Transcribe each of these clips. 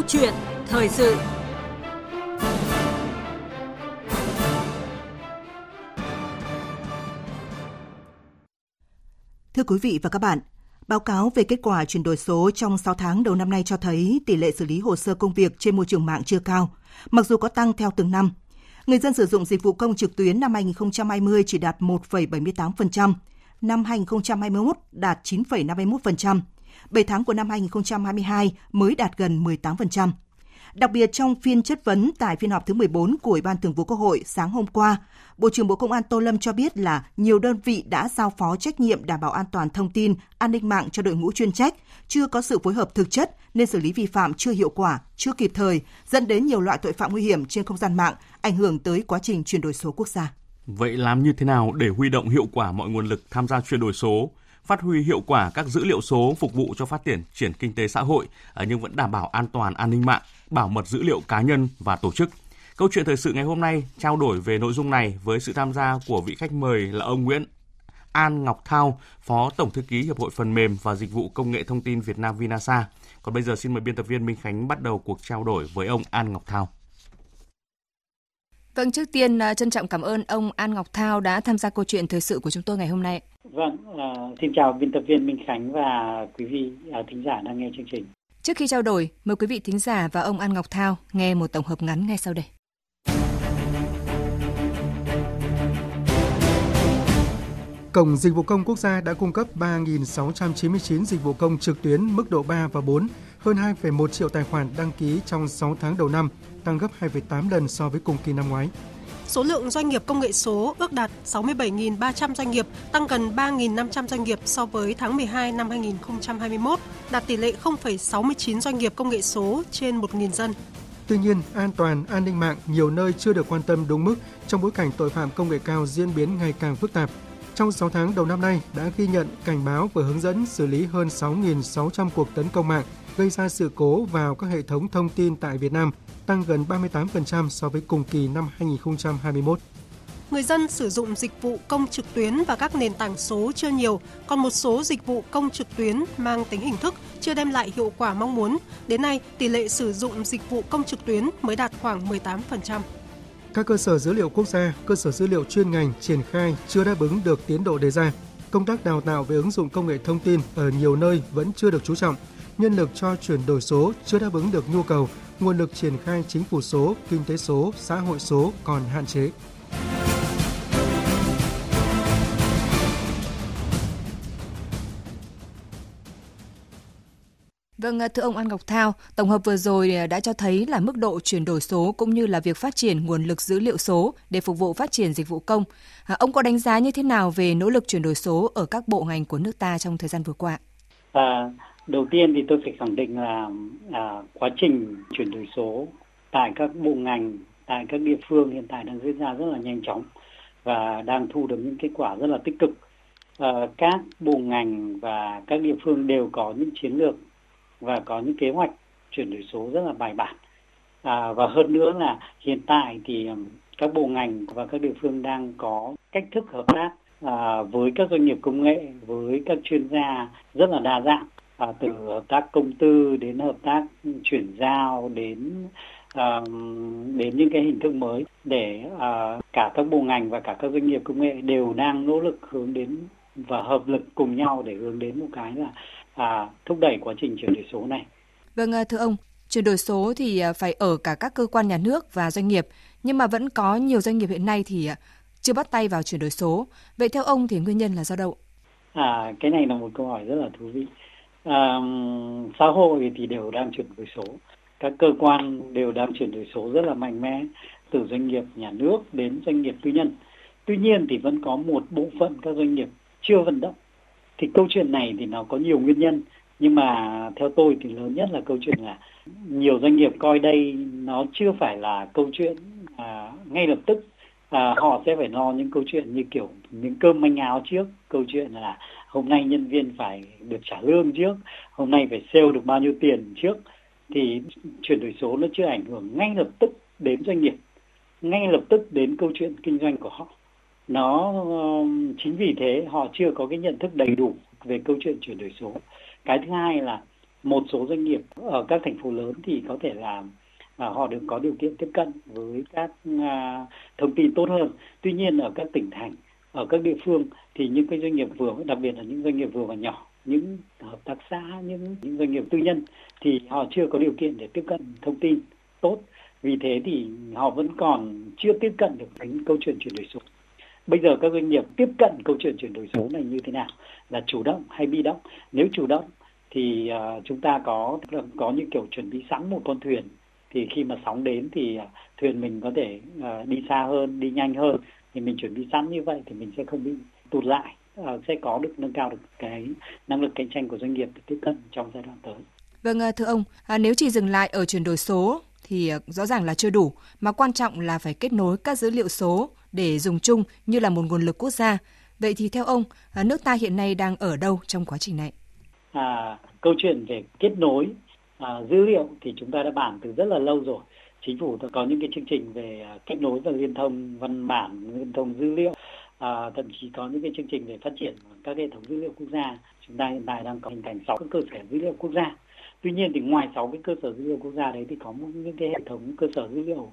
Câu chuyện thời sự. Thưa quý vị và các bạn, báo cáo về kết quả chuyển đổi số trong 6 tháng đầu năm nay cho thấy tỷ lệ xử lý hồ sơ công việc trên môi trường mạng chưa cao, mặc dù có tăng theo từng năm. Người dân sử dụng dịch vụ công trực tuyến năm 2020 chỉ đạt 1,78%, năm 2021 đạt 9,51%, 7 tháng của năm 2022 mới đạt gần 18%. Đặc biệt trong phiên chất vấn tại phiên họp thứ 14 của Ủy ban Thường vụ Quốc hội sáng hôm qua, Bộ trưởng Bộ Công an Tô Lâm cho biết là nhiều đơn vị đã giao phó trách nhiệm đảm bảo an toàn thông tin, an ninh mạng cho đội ngũ chuyên trách, chưa có sự phối hợp thực chất nên xử lý vi phạm chưa hiệu quả, chưa kịp thời, dẫn đến nhiều loại tội phạm nguy hiểm trên không gian mạng, ảnh hưởng tới quá trình chuyển đổi số quốc gia. Vậy làm như thế nào để huy động hiệu quả mọi nguồn lực tham gia chuyển đổi số, phát huy hiệu quả các dữ liệu số phục vụ cho phát triển kinh tế xã hội nhưng vẫn đảm bảo an toàn an ninh mạng, bảo mật dữ liệu cá nhân và tổ chức? Câu chuyện thời sự ngày hôm nay trao đổi về nội dung này với sự tham gia của vị khách mời là ông Nguyễn An Ngọc Thao, Phó Tổng Thư ký Hiệp hội Phần mềm và Dịch vụ Công nghệ Thông tin Việt Nam Vinasa. Còn bây giờ xin mời biên tập viên Minh Khánh bắt đầu cuộc trao đổi với ông An Ngọc Thao. Vâng, trước tiên trân trọng cảm ơn ông An Ngọc Thao đã tham gia câu chuyện thời sự của chúng tôi ngày hôm nay. Vâng, xin chào biên tập viên Minh Khánh và quý vị thính giả đang nghe chương trình. Trước khi trao đổi, mời quý vị thính giả và ông An Ngọc Thao nghe một tổng hợp ngắn ngay sau đây. Cổng Dịch vụ Công Quốc gia đã cung cấp 3.699 dịch vụ công trực tuyến mức độ 3 và 4, hơn 2,1 triệu tài khoản đăng ký trong 6 tháng đầu năm, tăng gấp 2,8 lần so với cùng kỳ năm ngoái. Số lượng doanh nghiệp công nghệ số ước đạt 67.300 doanh nghiệp, tăng gần 3.500 doanh nghiệp so với tháng 12 năm 2021, đạt tỷ lệ 0,69 doanh nghiệp công nghệ số trên 1.000 dân. Tuy nhiên, an toàn, an ninh mạng nhiều nơi chưa được quan tâm đúng mức trong bối cảnh tội phạm công nghệ cao diễn biến ngày càng phức tạp. Trong 6 tháng đầu năm nay đã ghi nhận, cảnh báo và hướng dẫn xử lý hơn 6.600 cuộc tấn công mạng gây ra sự cố vào các hệ thống thông tin tại Việt Nam, tăng gần 38% so với cùng kỳ năm 2021. Người dân sử dụng dịch vụ công trực tuyến và các nền tảng số chưa nhiều, còn một số dịch vụ công trực tuyến mang tính hình thức chưa đem lại hiệu quả mong muốn. Đến nay, tỷ lệ sử dụng dịch vụ công trực tuyến mới đạt khoảng 18%. Các cơ sở dữ liệu quốc gia, cơ sở dữ liệu chuyên ngành triển khai chưa đáp ứng được tiến độ đề ra. Công tác đào tạo về ứng dụng công nghệ thông tin ở nhiều nơi vẫn chưa được chú trọng. Nhân lực cho chuyển đổi số chưa đáp ứng được nhu cầu. Nguồn lực triển khai chính phủ số, kinh tế số, xã hội số còn hạn chế. Vâng, thưa ông An Ngọc Thao, tổng hợp vừa rồi đã cho thấy là mức độ chuyển đổi số cũng như là việc phát triển nguồn lực dữ liệu số để phục vụ phát triển dịch vụ công. Ông có đánh giá như thế nào về nỗ lực chuyển đổi số ở các bộ ngành của nước ta trong thời gian vừa qua? Đầu tiên thì tôi phải khẳng định là quá trình chuyển đổi số tại các bộ ngành, tại các địa phương hiện tại đang diễn ra rất là nhanh chóng và đang thu được những kết quả rất là tích cực. Các bộ ngành và các địa phương đều có những chiến lược và có những kế hoạch chuyển đổi số rất là bài bản. Và hơn nữa là hiện tại thì các bộ ngành và các địa phương đang có cách thức hợp tác với các doanh nghiệp công nghệ, với các chuyên gia rất là đa dạng. Từ hợp tác công tư đến hợp tác chuyển giao đến những cái hình thức mới để cả các bộ ngành và cả các doanh nghiệp công nghệ đều đang nỗ lực hướng đến và hợp lực cùng nhau để hướng đến một cái là thúc đẩy quá trình chuyển đổi số này. Vâng, thưa ông, chuyển đổi số thì phải ở cả các cơ quan nhà nước và doanh nghiệp, nhưng mà vẫn có nhiều doanh nghiệp hiện nay thì chưa bắt tay vào chuyển đổi số. Vậy theo ông thì nguyên nhân là do đâu? Cái này là một câu hỏi rất là thú vị. Xã hội thì đều đang chuyển đổi số, các cơ quan đều đang chuyển đổi số rất là mạnh mẽ, từ doanh nghiệp nhà nước đến doanh nghiệp tư nhân. Tuy nhiên thì vẫn có một bộ phận các doanh nghiệp chưa vận động. Thì câu chuyện này thì nó có nhiều nguyên nhân, nhưng mà theo tôi thì lớn nhất là câu chuyện là nhiều doanh nghiệp coi đây nó chưa phải là câu chuyện ngay lập tức. Họ sẽ phải lo những câu chuyện như kiểu những cơm manh áo trước, câu chuyện là hôm nay nhân viên phải được trả lương trước, hôm nay phải sale được bao nhiêu tiền trước. Thì chuyển đổi số nó chưa ảnh hưởng ngay lập tức đến doanh nghiệp, ngay lập tức đến câu chuyện kinh doanh của họ. Nó chính vì thế họ chưa có cái nhận thức đầy đủ về câu chuyện chuyển đổi số. Cái thứ hai là một số doanh nghiệp ở các thành phố lớn thì có thể là họ đều có điều kiện tiếp cận với các thông tin tốt hơn. Tuy nhiên ở các tỉnh thành, ở các địa phương thì những cái doanh nghiệp vừa, đặc biệt là những doanh nghiệp vừa và nhỏ, những hợp tác xã, những doanh nghiệp tư nhân thì họ chưa có điều kiện để tiếp cận thông tin tốt. Vì thế thì họ vẫn còn chưa tiếp cận được đến câu chuyện chuyển đổi số. Bây giờ các doanh nghiệp tiếp cận câu chuyện chuyển đổi số này như thế nào? Là chủ động hay bị động? Nếu chủ động thì chúng ta có như kiểu chuẩn bị sẵn một con thuyền, thì khi mà sóng đến thì thuyền mình có thể đi xa hơn, đi nhanh hơn, thì mình chuẩn bị sẵn như vậy thì mình sẽ không bị tụt lại, sẽ có được nâng cao được cái năng lực cạnh tranh của doanh nghiệp để tiếp cận trong giai đoạn tới. Vâng, thưa ông, nếu chỉ dừng lại ở chuyển đổi số thì rõ ràng là chưa đủ, mà quan trọng là phải kết nối các dữ liệu số để dùng chung như là một nguồn lực quốc gia. Vậy thì theo ông, nước ta hiện nay đang ở đâu trong quá trình này? Câu chuyện về kết nối dữ liệu thì chúng ta đã bàn từ rất là lâu rồi. Chính phủ đã có những cái chương trình về kết nối và liên thông văn bản, liên thông dữ liệu, thậm chí có những cái chương trình về phát triển các hệ thống dữ liệu quốc gia. Chúng ta hiện tại đang có hình thành 6 cái cơ sở dữ liệu quốc gia. Tuy nhiên thì ngoài 6 cái cơ sở dữ liệu quốc gia đấy thì có những cái hệ thống cơ sở dữ liệu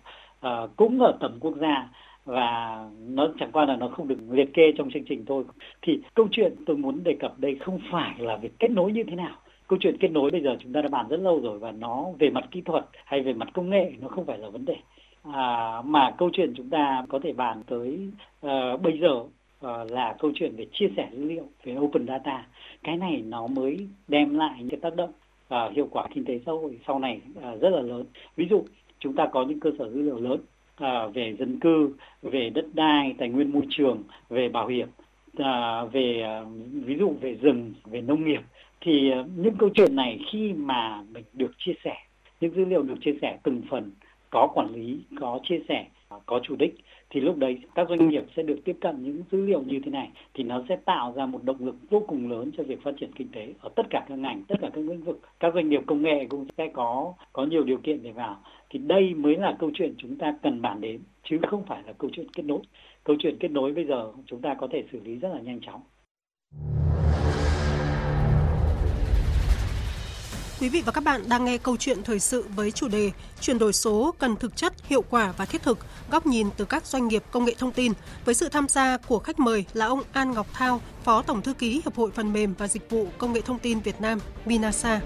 cũng ở tầm quốc gia, và nó chẳng qua là nó không được liệt kê trong chương trình thôi. Thì câu chuyện tôi muốn đề cập đây không phải là việc kết nối như thế nào. Câu chuyện kết nối bây giờ chúng ta đã bàn rất lâu rồi, và nó về mặt kỹ thuật hay về mặt công nghệ nó không phải là vấn đề. Mà câu chuyện chúng ta có thể bàn tới bây giờ là câu chuyện về chia sẻ dữ liệu, về open data. Cái này nó mới đem lại những cái tác động hiệu quả kinh tế xã hội sau này rất là lớn. Ví dụ chúng ta có những cơ sở dữ liệu lớn về dân cư, về đất đai, tài nguyên môi trường, về bảo hiểm, về ví dụ về rừng, về nông nghiệp. Thì những câu chuyện này khi mà mình được chia sẻ, những dữ liệu được chia sẻ từng phần, có quản lý, có chia sẻ, có chủ đích, thì lúc đấy các doanh nghiệp sẽ được tiếp cận những dữ liệu như thế này, thì nó sẽ tạo ra một động lực vô cùng lớn cho việc phát triển kinh tế ở tất cả các ngành, tất cả các lĩnh vực. Các doanh nghiệp công nghệ cũng sẽ có nhiều điều kiện để vào. Thì đây mới là câu chuyện chúng ta cần bàn đến, chứ không phải là câu chuyện kết nối. Câu chuyện kết nối bây giờ chúng ta có thể xử lý rất là nhanh chóng. Quý vị và các bạn đang nghe câu chuyện thời sự với chủ đề Chuyển đổi số cần thực chất, hiệu quả và thiết thực, góc nhìn từ các doanh nghiệp công nghệ thông tin, với sự tham gia của khách mời là ông An Ngọc Thao, Phó Tổng Thư ký Hiệp hội Phần mềm và Dịch vụ Công nghệ Thông tin Việt Nam, Vinasa.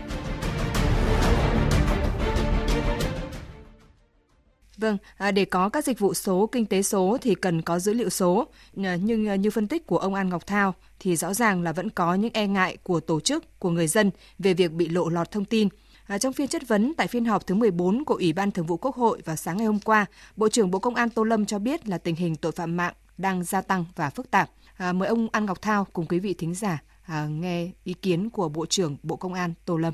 Vâng, để có các dịch vụ số, kinh tế số thì cần có dữ liệu số. Nhưng như phân tích của ông An Ngọc Thao thì rõ ràng là vẫn có những e ngại của tổ chức, của người dân về việc bị lộ lọt thông tin. Trong phiên chất vấn tại phiên họp thứ 14 của Ủy ban Thường vụ Quốc hội vào sáng ngày hôm qua, Bộ trưởng Bộ Công an Tô Lâm cho biết là tình hình tội phạm mạng đang gia tăng và phức tạp. Mời ông An Ngọc Thao cùng quý vị thính giả nghe ý kiến của Bộ trưởng Bộ Công an Tô Lâm.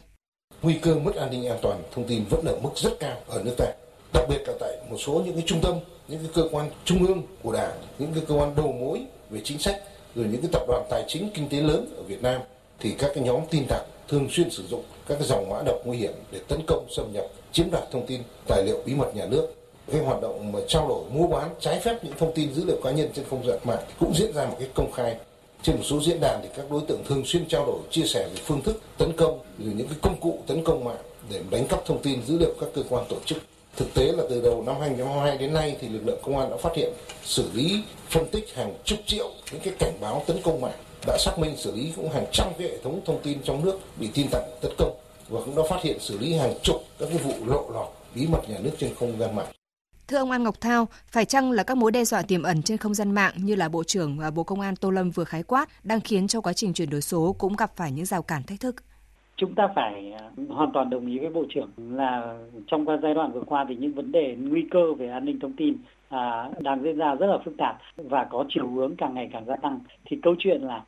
Nguy cơ mất an ninh an toàn thông tin vẫn ở mức rất cao ở nước ta. Đặc biệt là tại một số những cái trung tâm, những cái cơ quan trung ương của Đảng, những cái cơ quan đầu mối về chính sách, rồi những cái tập đoàn tài chính kinh tế lớn ở Việt Nam, thì các cái nhóm tin tặc thường xuyên sử dụng các cái dòng mã độc nguy hiểm để tấn công, xâm nhập, chiếm đoạt thông tin, tài liệu bí mật nhà nước. Cái hoạt động mà trao đổi, mua bán trái phép những thông tin dữ liệu cá nhân trên không gian mạng cũng diễn ra một cách công khai. Trên một số diễn đàn thì các đối tượng thường xuyên trao đổi, chia sẻ về phương thức tấn công, rồi những cái công cụ tấn công mạng để đánh cắp thông tin dữ liệu các cơ quan tổ chức. Thực tế là từ đầu năm 2022 đến nay thì lực lượng công an đã phát hiện, xử lý, phân tích hàng chục triệu những cái cảnh báo tấn công mạng, đã xác minh xử lý cũng hàng trăm cái hệ thống thông tin trong nước bị tin tặc tấn công, và cũng đã phát hiện xử lý hàng chục các cái vụ lộ lọt bí mật nhà nước trên không gian mạng. Thưa ông An Ngọc Thao, phải chăng là các mối đe dọa tiềm ẩn trên không gian mạng như là Bộ trưởng Bộ Công an Tô Lâm vừa khái quát đang khiến cho quá trình chuyển đổi số cũng gặp phải những rào cản thách thức? Chúng ta phải hoàn toàn đồng ý với Bộ trưởng là trong các giai đoạn vừa qua thì những vấn đề nguy cơ về an ninh thông tin đang diễn ra rất là phức tạp và có chiều hướng càng ngày càng gia tăng. Thì câu chuyện là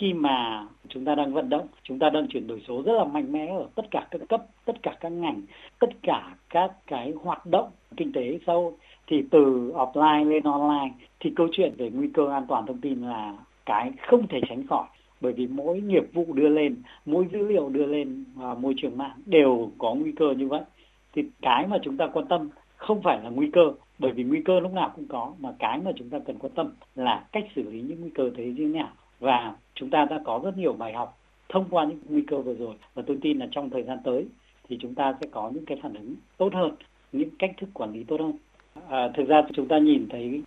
khi mà chúng ta đang vận động, chúng ta đang chuyển đổi số rất là mạnh mẽ ở tất cả các cấp, tất cả các ngành, tất cả các cái hoạt động kinh tế xã hội, thì từ offline lên online, thì câu chuyện về nguy cơ an toàn thông tin là cái không thể tránh khỏi. Bởi vì mỗi nghiệp vụ đưa lên, mỗi dữ liệu đưa lên môi trường mạng đều có nguy cơ như vậy. Thì cái mà chúng ta quan tâm không phải là nguy cơ, bởi vì nguy cơ lúc nào cũng có, mà cái mà chúng ta cần quan tâm là cách xử lý những nguy cơ thế như thế nào. Và chúng ta đã có rất nhiều bài học thông qua những nguy cơ vừa rồi. Và tôi tin là trong thời gian tới thì chúng ta sẽ có những cái phản ứng tốt hơn, những cách thức quản lý tốt hơn. Thực ra chúng ta nhìn thấy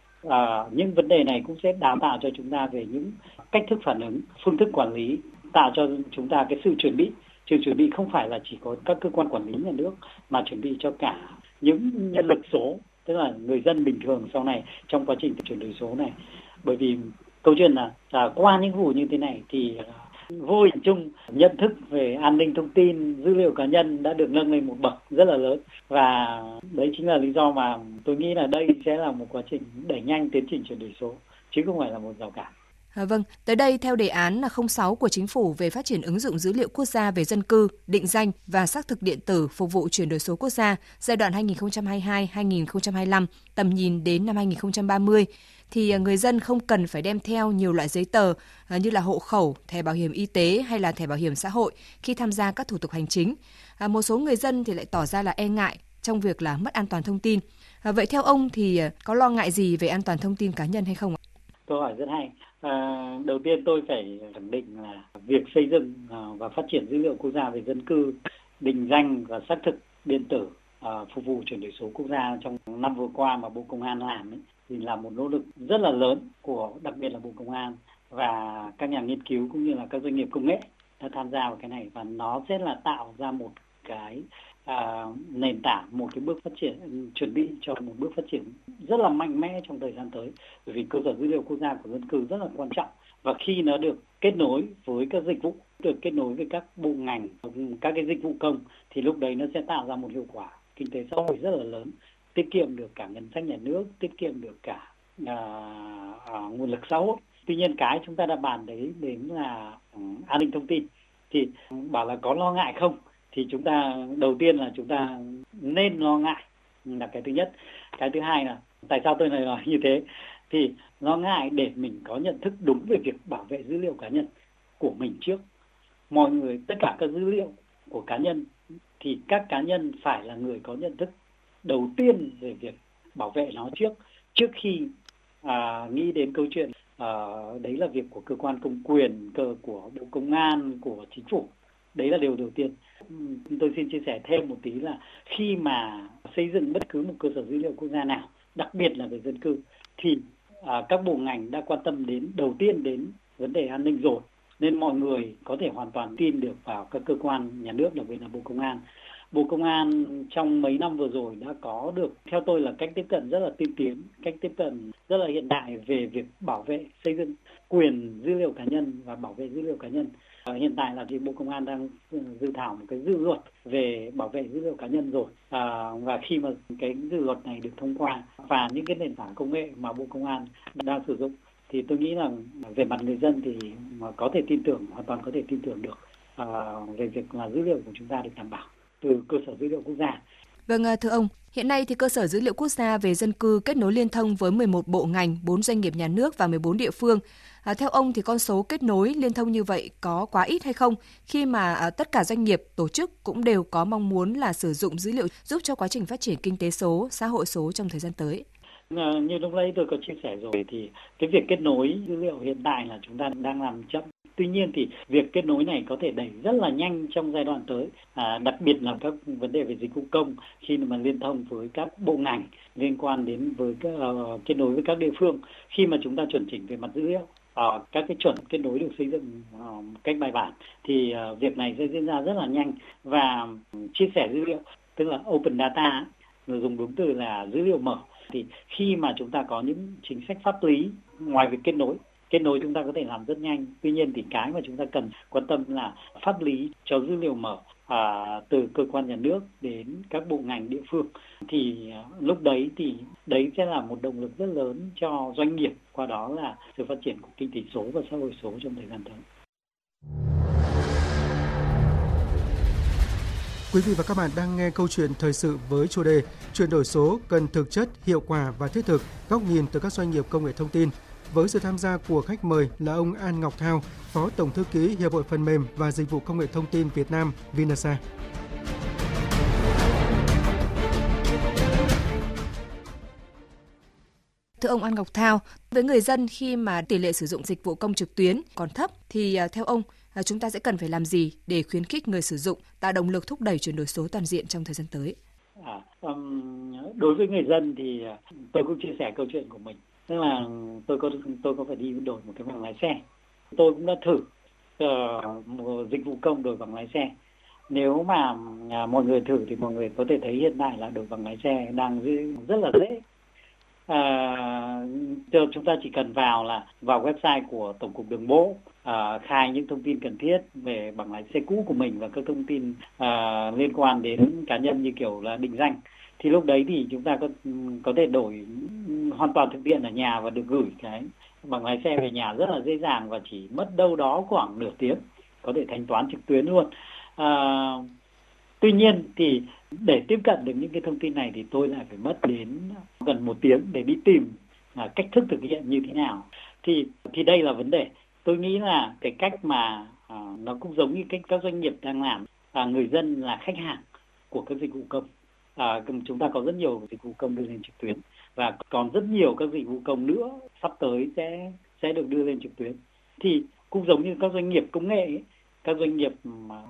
những vấn đề này cũng sẽ đào tạo cho chúng ta về những cách thức phản ứng, phương thức quản lý, tạo cho chúng ta cái sự chuẩn bị. Sự chuẩn bị không phải là chỉ có các cơ quan quản lý nhà nước mà chuẩn bị cho cả những nhân lực số, tức là người dân bình thường sau này trong quá trình chuyển đổi số này. Bởi vì câu chuyện là qua những vụ như thế này thì vô hình chung nhận thức về an ninh thông tin, dữ liệu cá nhân đã được nâng lên một bậc rất là lớn, và đấy chính là lý do mà tôi nghĩ là đây sẽ là một quá trình đẩy nhanh tiến trình chuyển đổi số chứ không phải là một rào cản. Vâng, tới đây theo đề án là 06 của Chính phủ về phát triển ứng dụng dữ liệu quốc gia về dân cư, định danh và xác thực điện tử phục vụ chuyển đổi số quốc gia giai đoạn 2022-2025, tầm nhìn đến năm 2030, thì người dân không cần phải đem theo nhiều loại giấy tờ như là hộ khẩu, thẻ bảo hiểm y tế hay là thẻ bảo hiểm xã hội khi tham gia các thủ tục hành chính. Một số người dân thì lại tỏ ra là e ngại trong việc là mất an toàn thông tin. Vậy theo ông thì có lo ngại gì về an toàn thông tin cá nhân hay không ạ? Câu hỏi rất hay. Đầu tiên tôi phải khẳng định là việc xây dựng và phát triển dữ liệu quốc gia về dân cư, định danh và xác thực điện tử phục vụ chuyển đổi số quốc gia trong năm vừa qua mà Bộ Công an làm ấy, thì là một nỗ lực rất là lớn của, đặc biệt là Bộ Công an và các nhà nghiên cứu cũng như là các doanh nghiệp công nghệ đã tham gia vào cái này, và nó sẽ là tạo ra một cái nền tảng, một cái bước phát triển, chuẩn bị cho một bước phát triển rất là mạnh mẽ trong thời gian tới. Bởi vì cơ sở dữ liệu quốc gia của dân cư rất là quan trọng, và khi nó được kết nối với các dịch vụ, được kết nối với các bộ ngành, các cái dịch vụ công, thì lúc đấy nó sẽ tạo ra một hiệu quả kinh tế xã hội rất là lớn, tiết kiệm được cả ngân sách nhà nước, tiết kiệm được cả nguồn lực xã hội. Tuy nhiên cái chúng ta đã bàn đến là an ninh thông tin, thì bảo là có lo ngại không? Thì chúng ta đầu tiên là chúng ta nên lo ngại là cái thứ nhất. Cái thứ hai là tại sao tôi nói như thế? Thì lo ngại để mình có nhận thức đúng về việc bảo vệ dữ liệu cá nhân của mình trước. Mọi người, tất cả các dữ liệu của cá nhân thì các cá nhân phải là người có nhận thức đầu tiên về việc bảo vệ nó trước khi nghĩ đến câu chuyện đấy là việc của cơ quan công quyền, của Bộ Công an, của Chính phủ. Đấy là điều đầu tiên. Tôi xin chia sẻ thêm một tí là khi mà xây dựng bất cứ một cơ sở dữ liệu quốc gia nào, đặc biệt là về dân cư, thì các bộ ngành đã quan tâm đầu tiên đến vấn đề an ninh rồi, nên mọi người có thể hoàn toàn tin được vào các cơ quan nhà nước, đặc biệt là Bộ Công an. Bộ Công an trong mấy năm vừa rồi đã có được, theo tôi là cách tiếp cận rất là tiên tiến, cách tiếp cận rất là hiện đại về việc bảo vệ, xây dựng quyền dữ liệu cá nhân và bảo vệ dữ liệu cá nhân. Hiện tại là thì Bộ Công an đang dự thảo một cái dự luật về bảo vệ dữ liệu cá nhân rồi, và khi mà cái dự luật này được thông qua và những cái nền tảng công nghệ mà Bộ Công an đang sử dụng, thì tôi nghĩ là về mặt người dân thì có thể tin tưởng, hoàn toàn có thể tin tưởng được về việc là dữ liệu của chúng ta được đảm bảo từ cơ sở dữ liệu quốc gia. Vâng, thưa ông, hiện nay thì cơ sở dữ liệu quốc gia về dân cư kết nối liên thông với 11 bộ ngành, 4 doanh nghiệp nhà nước và 14 địa phương. Theo ông thì con số kết nối liên thông như vậy có quá ít hay không, khi mà tất cả doanh nghiệp, tổ chức cũng đều có mong muốn là sử dụng dữ liệu giúp cho quá trình phát triển kinh tế số, xã hội số trong thời gian tới? Như lúc nãy tôi có chia sẻ rồi thì cái việc kết nối dữ liệu hiện tại là chúng ta đang làm chậm. Tuy nhiên thì việc kết nối này có thể đẩy rất là nhanh trong giai đoạn tới, đặc biệt là các vấn đề về dịch vụ công khi mà liên thông với các bộ ngành, liên quan đến với kết nối với các địa phương. Khi mà chúng ta chuẩn chỉnh về mặt dữ liệu, các cái chuẩn kết nối được xây dựng cách bài bản thì việc này sẽ diễn ra rất là nhanh. Và chia sẻ dữ liệu, tức là open data, người dùng đúng từ là dữ liệu mở, thì khi mà chúng ta có những chính sách pháp lý ngoài việc kết nối chúng ta có thể làm rất nhanh. Tuy nhiên thì cái mà chúng ta cần quan tâm là pháp lý cho dữ liệu mở từ cơ quan nhà nước đến các bộ ngành địa phương, thì lúc đấy thì đấy sẽ là một động lực rất lớn cho doanh nghiệp, qua đó là sự phát triển của kinh tế số và xã hội số trong thời gian tới. Quý vị và các bạn đang nghe câu chuyện thời sự với chủ đề chuyển đổi số cần thực chất, hiệu quả và thiết thực, góc nhìn từ các doanh nghiệp công nghệ thông tin. Với sự tham gia của khách mời là ông An Ngọc Thao, Phó Tổng Thư ký Hiệp hội Phần mềm và Dịch vụ Công nghệ Thông tin Việt Nam, Vinasa. Thưa ông An Ngọc Thao, với người dân khi mà tỷ lệ sử dụng dịch vụ công trực tuyến còn thấp thì theo ông chúng ta sẽ cần phải làm gì để khuyến khích người sử dụng, tạo động lực thúc đẩy chuyển đổi số toàn diện trong thời gian tới? Đối với người dân thì tôi cũng chia sẻ câu chuyện của mình. Tức là tôi có phải đi đổi một cái bằng lái xe. Tôi cũng đã thử dịch vụ công đổi bằng lái xe. Nếu mà mọi người thử thì mọi người có thể thấy hiện nay là đổi bằng lái xe đang rất là dễ. Chúng ta chỉ cần vào website của Tổng cục Đường bộ, khai những thông tin cần thiết về bằng lái xe cũ của mình và các thông tin liên quan đến cá nhân như kiểu là định danh, thì lúc đấy thì chúng ta có thể đổi hoàn toàn thực hiện ở nhà và được gửi cái bằng lái xe về nhà rất là dễ dàng và chỉ mất đâu đó khoảng nửa tiếng, có thể thanh toán trực tuyến luôn. Tuy nhiên thì để tiếp cận được những cái thông tin này thì tôi lại phải mất đến gần một tiếng để đi tìm cách thức thực hiện như thế nào. Thì đây là vấn đề. Tôi nghĩ là cái cách mà nó cũng giống như cách các doanh nghiệp đang làm. Người dân là khách hàng của các dịch vụ công. Chúng ta có rất nhiều dịch vụ công đưa lên trực tuyến và còn rất nhiều các dịch vụ công nữa sắp tới sẽ được đưa lên trực tuyến. Thì cũng giống như các doanh nghiệp công nghệ ấy, các doanh nghiệp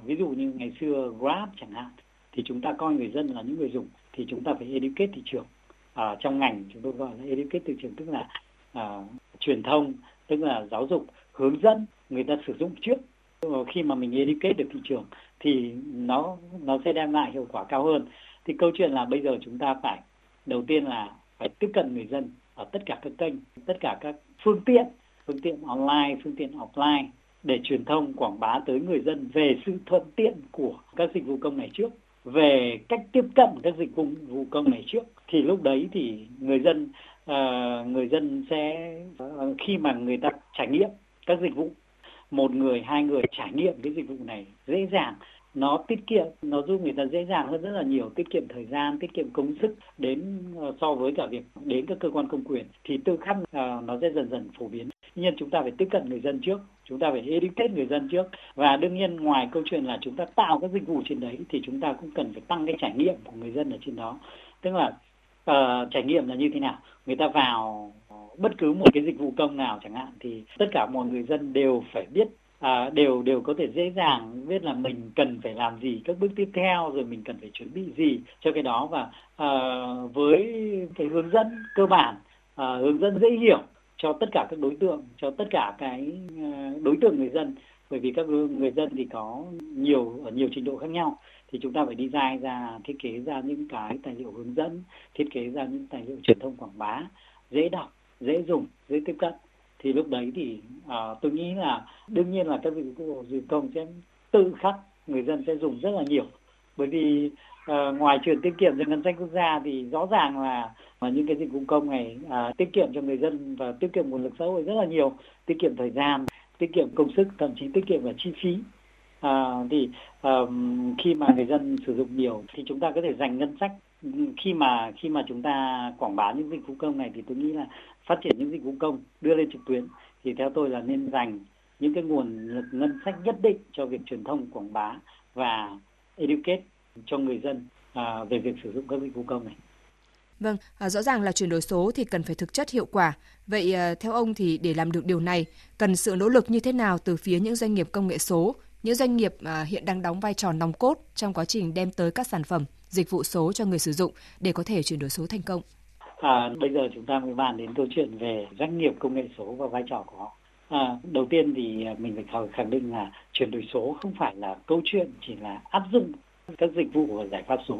ví dụ như ngày xưa Grab chẳng hạn, thì chúng ta coi người dân là những người dùng, thì chúng ta phải educate thị trường. Trong ngành chúng tôi gọi là educate thị trường, tức là truyền thông, tức là giáo dục, hướng dẫn người ta sử dụng trước. Khi mà mình educate được thị trường thì nó sẽ đem lại hiệu quả cao hơn. Thì câu chuyện là bây giờ chúng ta phải đầu tiên là phải tiếp cận người dân ở tất cả các kênh, tất cả các phương tiện online, phương tiện offline để truyền thông quảng bá tới người dân về sự thuận tiện của các dịch vụ công này trước, về cách tiếp cận các dịch vụ công này trước, thì lúc đấy thì người dân sẽ khi mà người ta trải nghiệm các dịch vụ, một người hai người trải nghiệm cái dịch vụ này dễ dàng, nó tiết kiệm, nó giúp người ta dễ dàng hơn rất là nhiều, tiết kiệm thời gian, tiết kiệm công sức đến so với cả việc đến các cơ quan công quyền, thì tự khắc nó sẽ dần dần phổ biến. Tuy nhiên chúng ta phải tiếp cận người dân trước, chúng ta phải educate người dân trước, và đương nhiên ngoài câu chuyện là chúng ta tạo các dịch vụ trên đấy thì chúng ta cũng cần phải tăng cái trải nghiệm của người dân ở trên đó. Tức là trải nghiệm là như thế nào, người ta vào bất cứ một cái dịch vụ công nào chẳng hạn thì tất cả mọi người dân đều phải biết, đều có thể dễ dàng biết là mình cần phải làm gì, các bước tiếp theo, rồi mình cần phải chuẩn bị gì cho cái đó, và với cái hướng dẫn cơ bản, hướng dẫn dễ hiểu cho tất cả các đối tượng, cho tất cả cái đối tượng người dân, bởi vì các người dân thì có ở nhiều trình độ khác nhau, thì chúng ta phải design ra, thiết kế ra những cái tài liệu hướng dẫn, thiết kế ra những tài liệu truyền thông quảng bá dễ đọc, dễ dùng, dễ tiếp cận. Thì lúc đấy thì tôi nghĩ là đương nhiên là các dịch vụ công sẽ tự khắc người dân sẽ dùng rất là nhiều, bởi vì ngoài chuyện tiết kiệm cho ngân sách quốc gia thì rõ ràng là những cái dịch vụ công này tiết kiệm cho người dân và tiết kiệm nguồn lực xã hội rất là nhiều, tiết kiệm thời gian, tiết kiệm công sức, thậm chí tiết kiệm cả chi phí. Khi mà người dân sử dụng nhiều thì chúng ta có thể dành ngân sách. Khi mà chúng ta quảng bá những dịch vụ công này thì tôi nghĩ là phát triển những dịch vụ công đưa lên trực tuyến thì theo tôi là nên dành những cái nguồn lực ngân sách nhất định cho việc truyền thông quảng bá và educate cho người dân về việc sử dụng các dịch vụ công này. Vâng, rõ ràng là chuyển đổi số thì cần phải thực chất hiệu quả. Vậy theo ông thì để làm được điều này cần sự nỗ lực như thế nào từ phía những doanh nghiệp công nghệ số, những doanh nghiệp hiện đang đóng vai trò nòng cốt trong quá trình đem tới các sản phẩm, dịch vụ số cho người sử dụng để có thể chuyển đổi số thành công? Bây giờ chúng ta mới bàn đến câu chuyện về doanh nghiệp công nghệ số và vai trò của họ. Đầu tiên thì mình phải khẳng định là chuyển đổi số không phải là câu chuyện chỉ là áp dụng các dịch vụ và giải pháp số.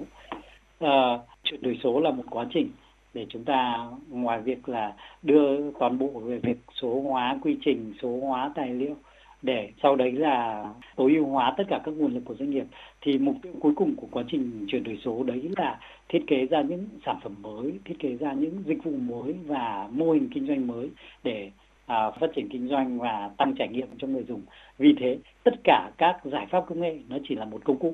Chuyển đổi số là một quá trình để chúng ta ngoài việc là đưa toàn bộ về việc số hóa quy trình, số hóa tài liệu để sau đấy là tối ưu hóa tất cả các nguồn lực của doanh nghiệp, thì mục tiêu cuối cùng của quá trình chuyển đổi số đấy là thiết kế ra những sản phẩm mới, thiết kế ra những dịch vụ mới và mô hình kinh doanh mới để phát triển kinh doanh và tăng trải nghiệm cho người dùng. Vì thế tất cả các giải pháp công nghệ nó chỉ là một công cụ.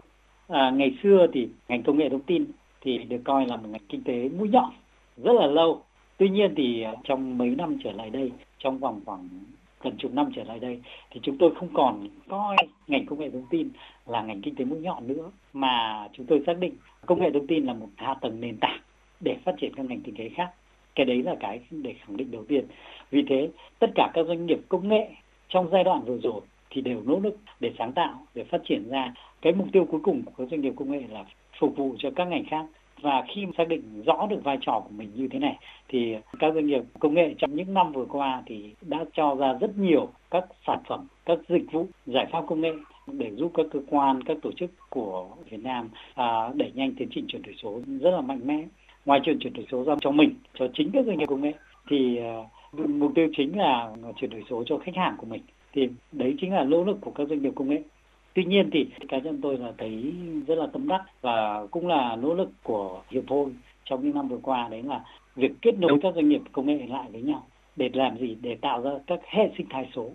Ngày xưa thì ngành công nghệ thông tin thì được coi là một ngành kinh tế mũi nhọn rất là lâu. Tuy nhiên thì trong mấy năm trở lại đây, trong vòng khoảng gần chục năm trở lại đây, thì chúng tôi không còn coi ngành công nghệ thông tin là ngành kinh tế mũi nhọn nữa, mà chúng tôi xác định công nghệ thông tin là một hạ tầng nền tảng để phát triển các ngành kinh tế khác. Cái đấy là cái để khẳng định đầu tiên. Vì thế tất cả các doanh nghiệp công nghệ trong giai đoạn vừa rồi thì đều nỗ lực để sáng tạo, để phát triển ra. Cái mục tiêu cuối cùng của doanh nghiệp công nghệ là phục vụ cho các ngành khác. Và khi xác định rõ được vai trò của mình như thế này thì các doanh nghiệp công nghệ trong những năm vừa qua thì đã cho ra rất nhiều các sản phẩm, các dịch vụ, giải pháp công nghệ để giúp các cơ quan, các tổ chức của Việt Nam đẩy nhanh tiến trình chuyển đổi số rất là mạnh mẽ. Ngoài chuyển đổi số ra cho mình, cho chính các doanh nghiệp công nghệ thì mục tiêu chính là chuyển đổi số cho khách hàng của mình. Thì đấy chính là nỗ lực của các doanh nghiệp công nghệ. Tuy nhiên thì cá nhân tôi là thấy rất là tâm đắc và cũng là nỗ lực của hiệp hội trong những năm vừa qua, đấy là việc kết nối các doanh nghiệp công nghệ lại với nhau để làm gì, để tạo ra các hệ sinh thái số.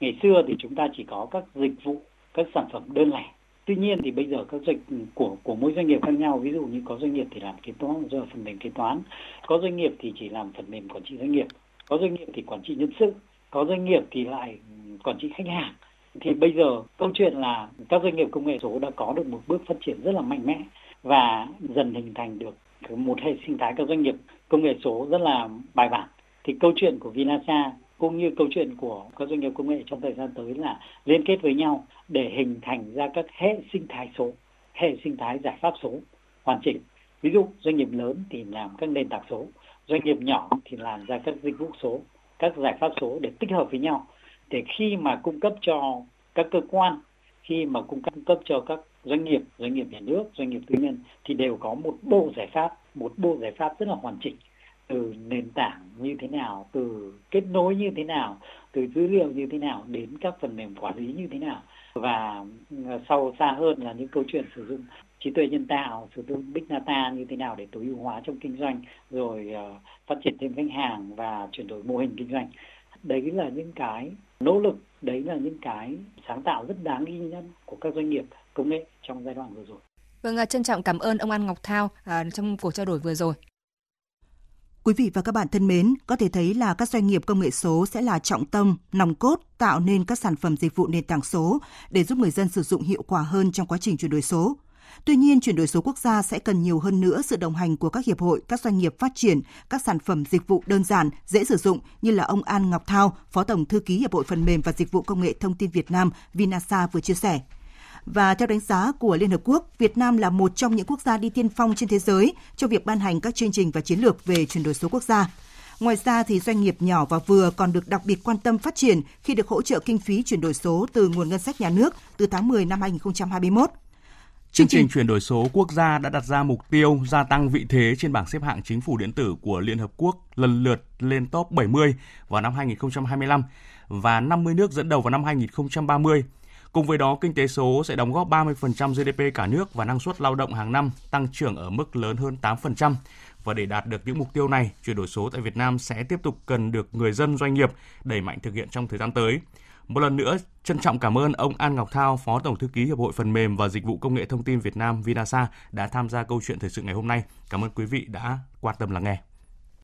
Ngày xưa thì chúng ta chỉ có các dịch vụ, các sản phẩm đơn lẻ. Tuy nhiên thì bây giờ các của mỗi doanh nghiệp khác nhau, ví dụ như có doanh nghiệp thì làm kế toán, giờ phần mềm kế toán, có doanh nghiệp thì chỉ làm phần mềm quản trị doanh nghiệp, có doanh nghiệp thì quản trị nhân sự, có doanh nghiệp thì lại quản trị khách hàng. Thì bây giờ câu chuyện là các doanh nghiệp công nghệ số đã có được một bước phát triển rất là mạnh mẽ và dần hình thành được một hệ sinh thái các doanh nghiệp công nghệ số rất là bài bản. Thì câu chuyện của Vinasa cũng như câu chuyện của các doanh nghiệp công nghệ trong thời gian tới là liên kết với nhau để hình thành ra các hệ sinh thái số, hệ sinh thái giải pháp số hoàn chỉnh. Ví dụ doanh nghiệp lớn thì làm các nền tảng số, doanh nghiệp nhỏ thì làm ra các dịch vụ số, các giải pháp số để tích hợp với nhau. Để khi mà cung cấp cho các cơ quan, khi mà cung cấp cho các doanh nghiệp nhà nước, doanh nghiệp tư nhân thì đều có một bộ giải pháp rất là hoàn chỉnh, từ nền tảng như thế nào, từ kết nối như thế nào, từ dữ liệu như thế nào đến các phần mềm quản lý như thế nào, và xa hơn là những câu chuyện sử dụng trí tuệ nhân tạo, sử dụng big data như thế nào để tối ưu hóa trong kinh doanh, rồi phát triển thêm khách hàng và chuyển đổi mô hình kinh doanh. Đấy là những cái nỗ lực, đấy là những cái sáng tạo rất đáng ghi nhận của các doanh nghiệp công nghệ trong giai đoạn vừa rồi. Vâng, trân trọng cảm ơn ông An Ngọc Thao trong cuộc trao đổi vừa rồi. Quý vị và các bạn thân mến, có thể thấy là các doanh nghiệp công nghệ số sẽ là trọng tâm, nòng cốt tạo nên các sản phẩm dịch vụ nền tảng số để giúp người dân sử dụng hiệu quả hơn trong quá trình chuyển đổi số. Tuy nhiên, chuyển đổi số quốc gia sẽ cần nhiều hơn nữa sự đồng hành của các hiệp hội, các doanh nghiệp phát triển các sản phẩm dịch vụ đơn giản, dễ sử dụng như là ông An Ngọc Thao, Phó Tổng Thư ký Hiệp hội Phần mềm và Dịch vụ Công nghệ Thông tin Việt Nam Vinasa vừa chia sẻ. Và theo đánh giá của Liên Hợp Quốc, Việt Nam là một trong những quốc gia đi tiên phong trên thế giới trong việc ban hành các chương trình và chiến lược về chuyển đổi số quốc gia. Ngoài ra thì doanh nghiệp nhỏ và vừa còn được đặc biệt quan tâm phát triển khi được hỗ trợ kinh phí chuyển đổi số từ nguồn ngân sách nhà nước từ tháng 10 năm 2021. Chương trình chuyển đổi số quốc gia đã đặt ra mục tiêu gia tăng vị thế trên bảng xếp hạng chính phủ điện tử của Liên Hợp Quốc lần lượt lên top 70 vào năm 2025 và 50 nước dẫn đầu vào năm 2030. Cùng với đó, kinh tế số sẽ đóng góp 30% GDP cả nước và năng suất lao động hàng năm tăng trưởng ở mức lớn hơn 8%. Và để đạt được những mục tiêu này, chuyển đổi số tại Việt Nam sẽ tiếp tục cần được người dân, doanh nghiệp đẩy mạnh thực hiện trong thời gian tới. Một lần nữa, trân trọng cảm ơn ông An Ngọc Thao, Phó Tổng Thư ký Hiệp hội Phần mềm và Dịch vụ Công nghệ Thông tin Việt Nam Vinasa đã tham gia câu chuyện thời sự ngày hôm nay. Cảm ơn quý vị đã quan tâm lắng nghe.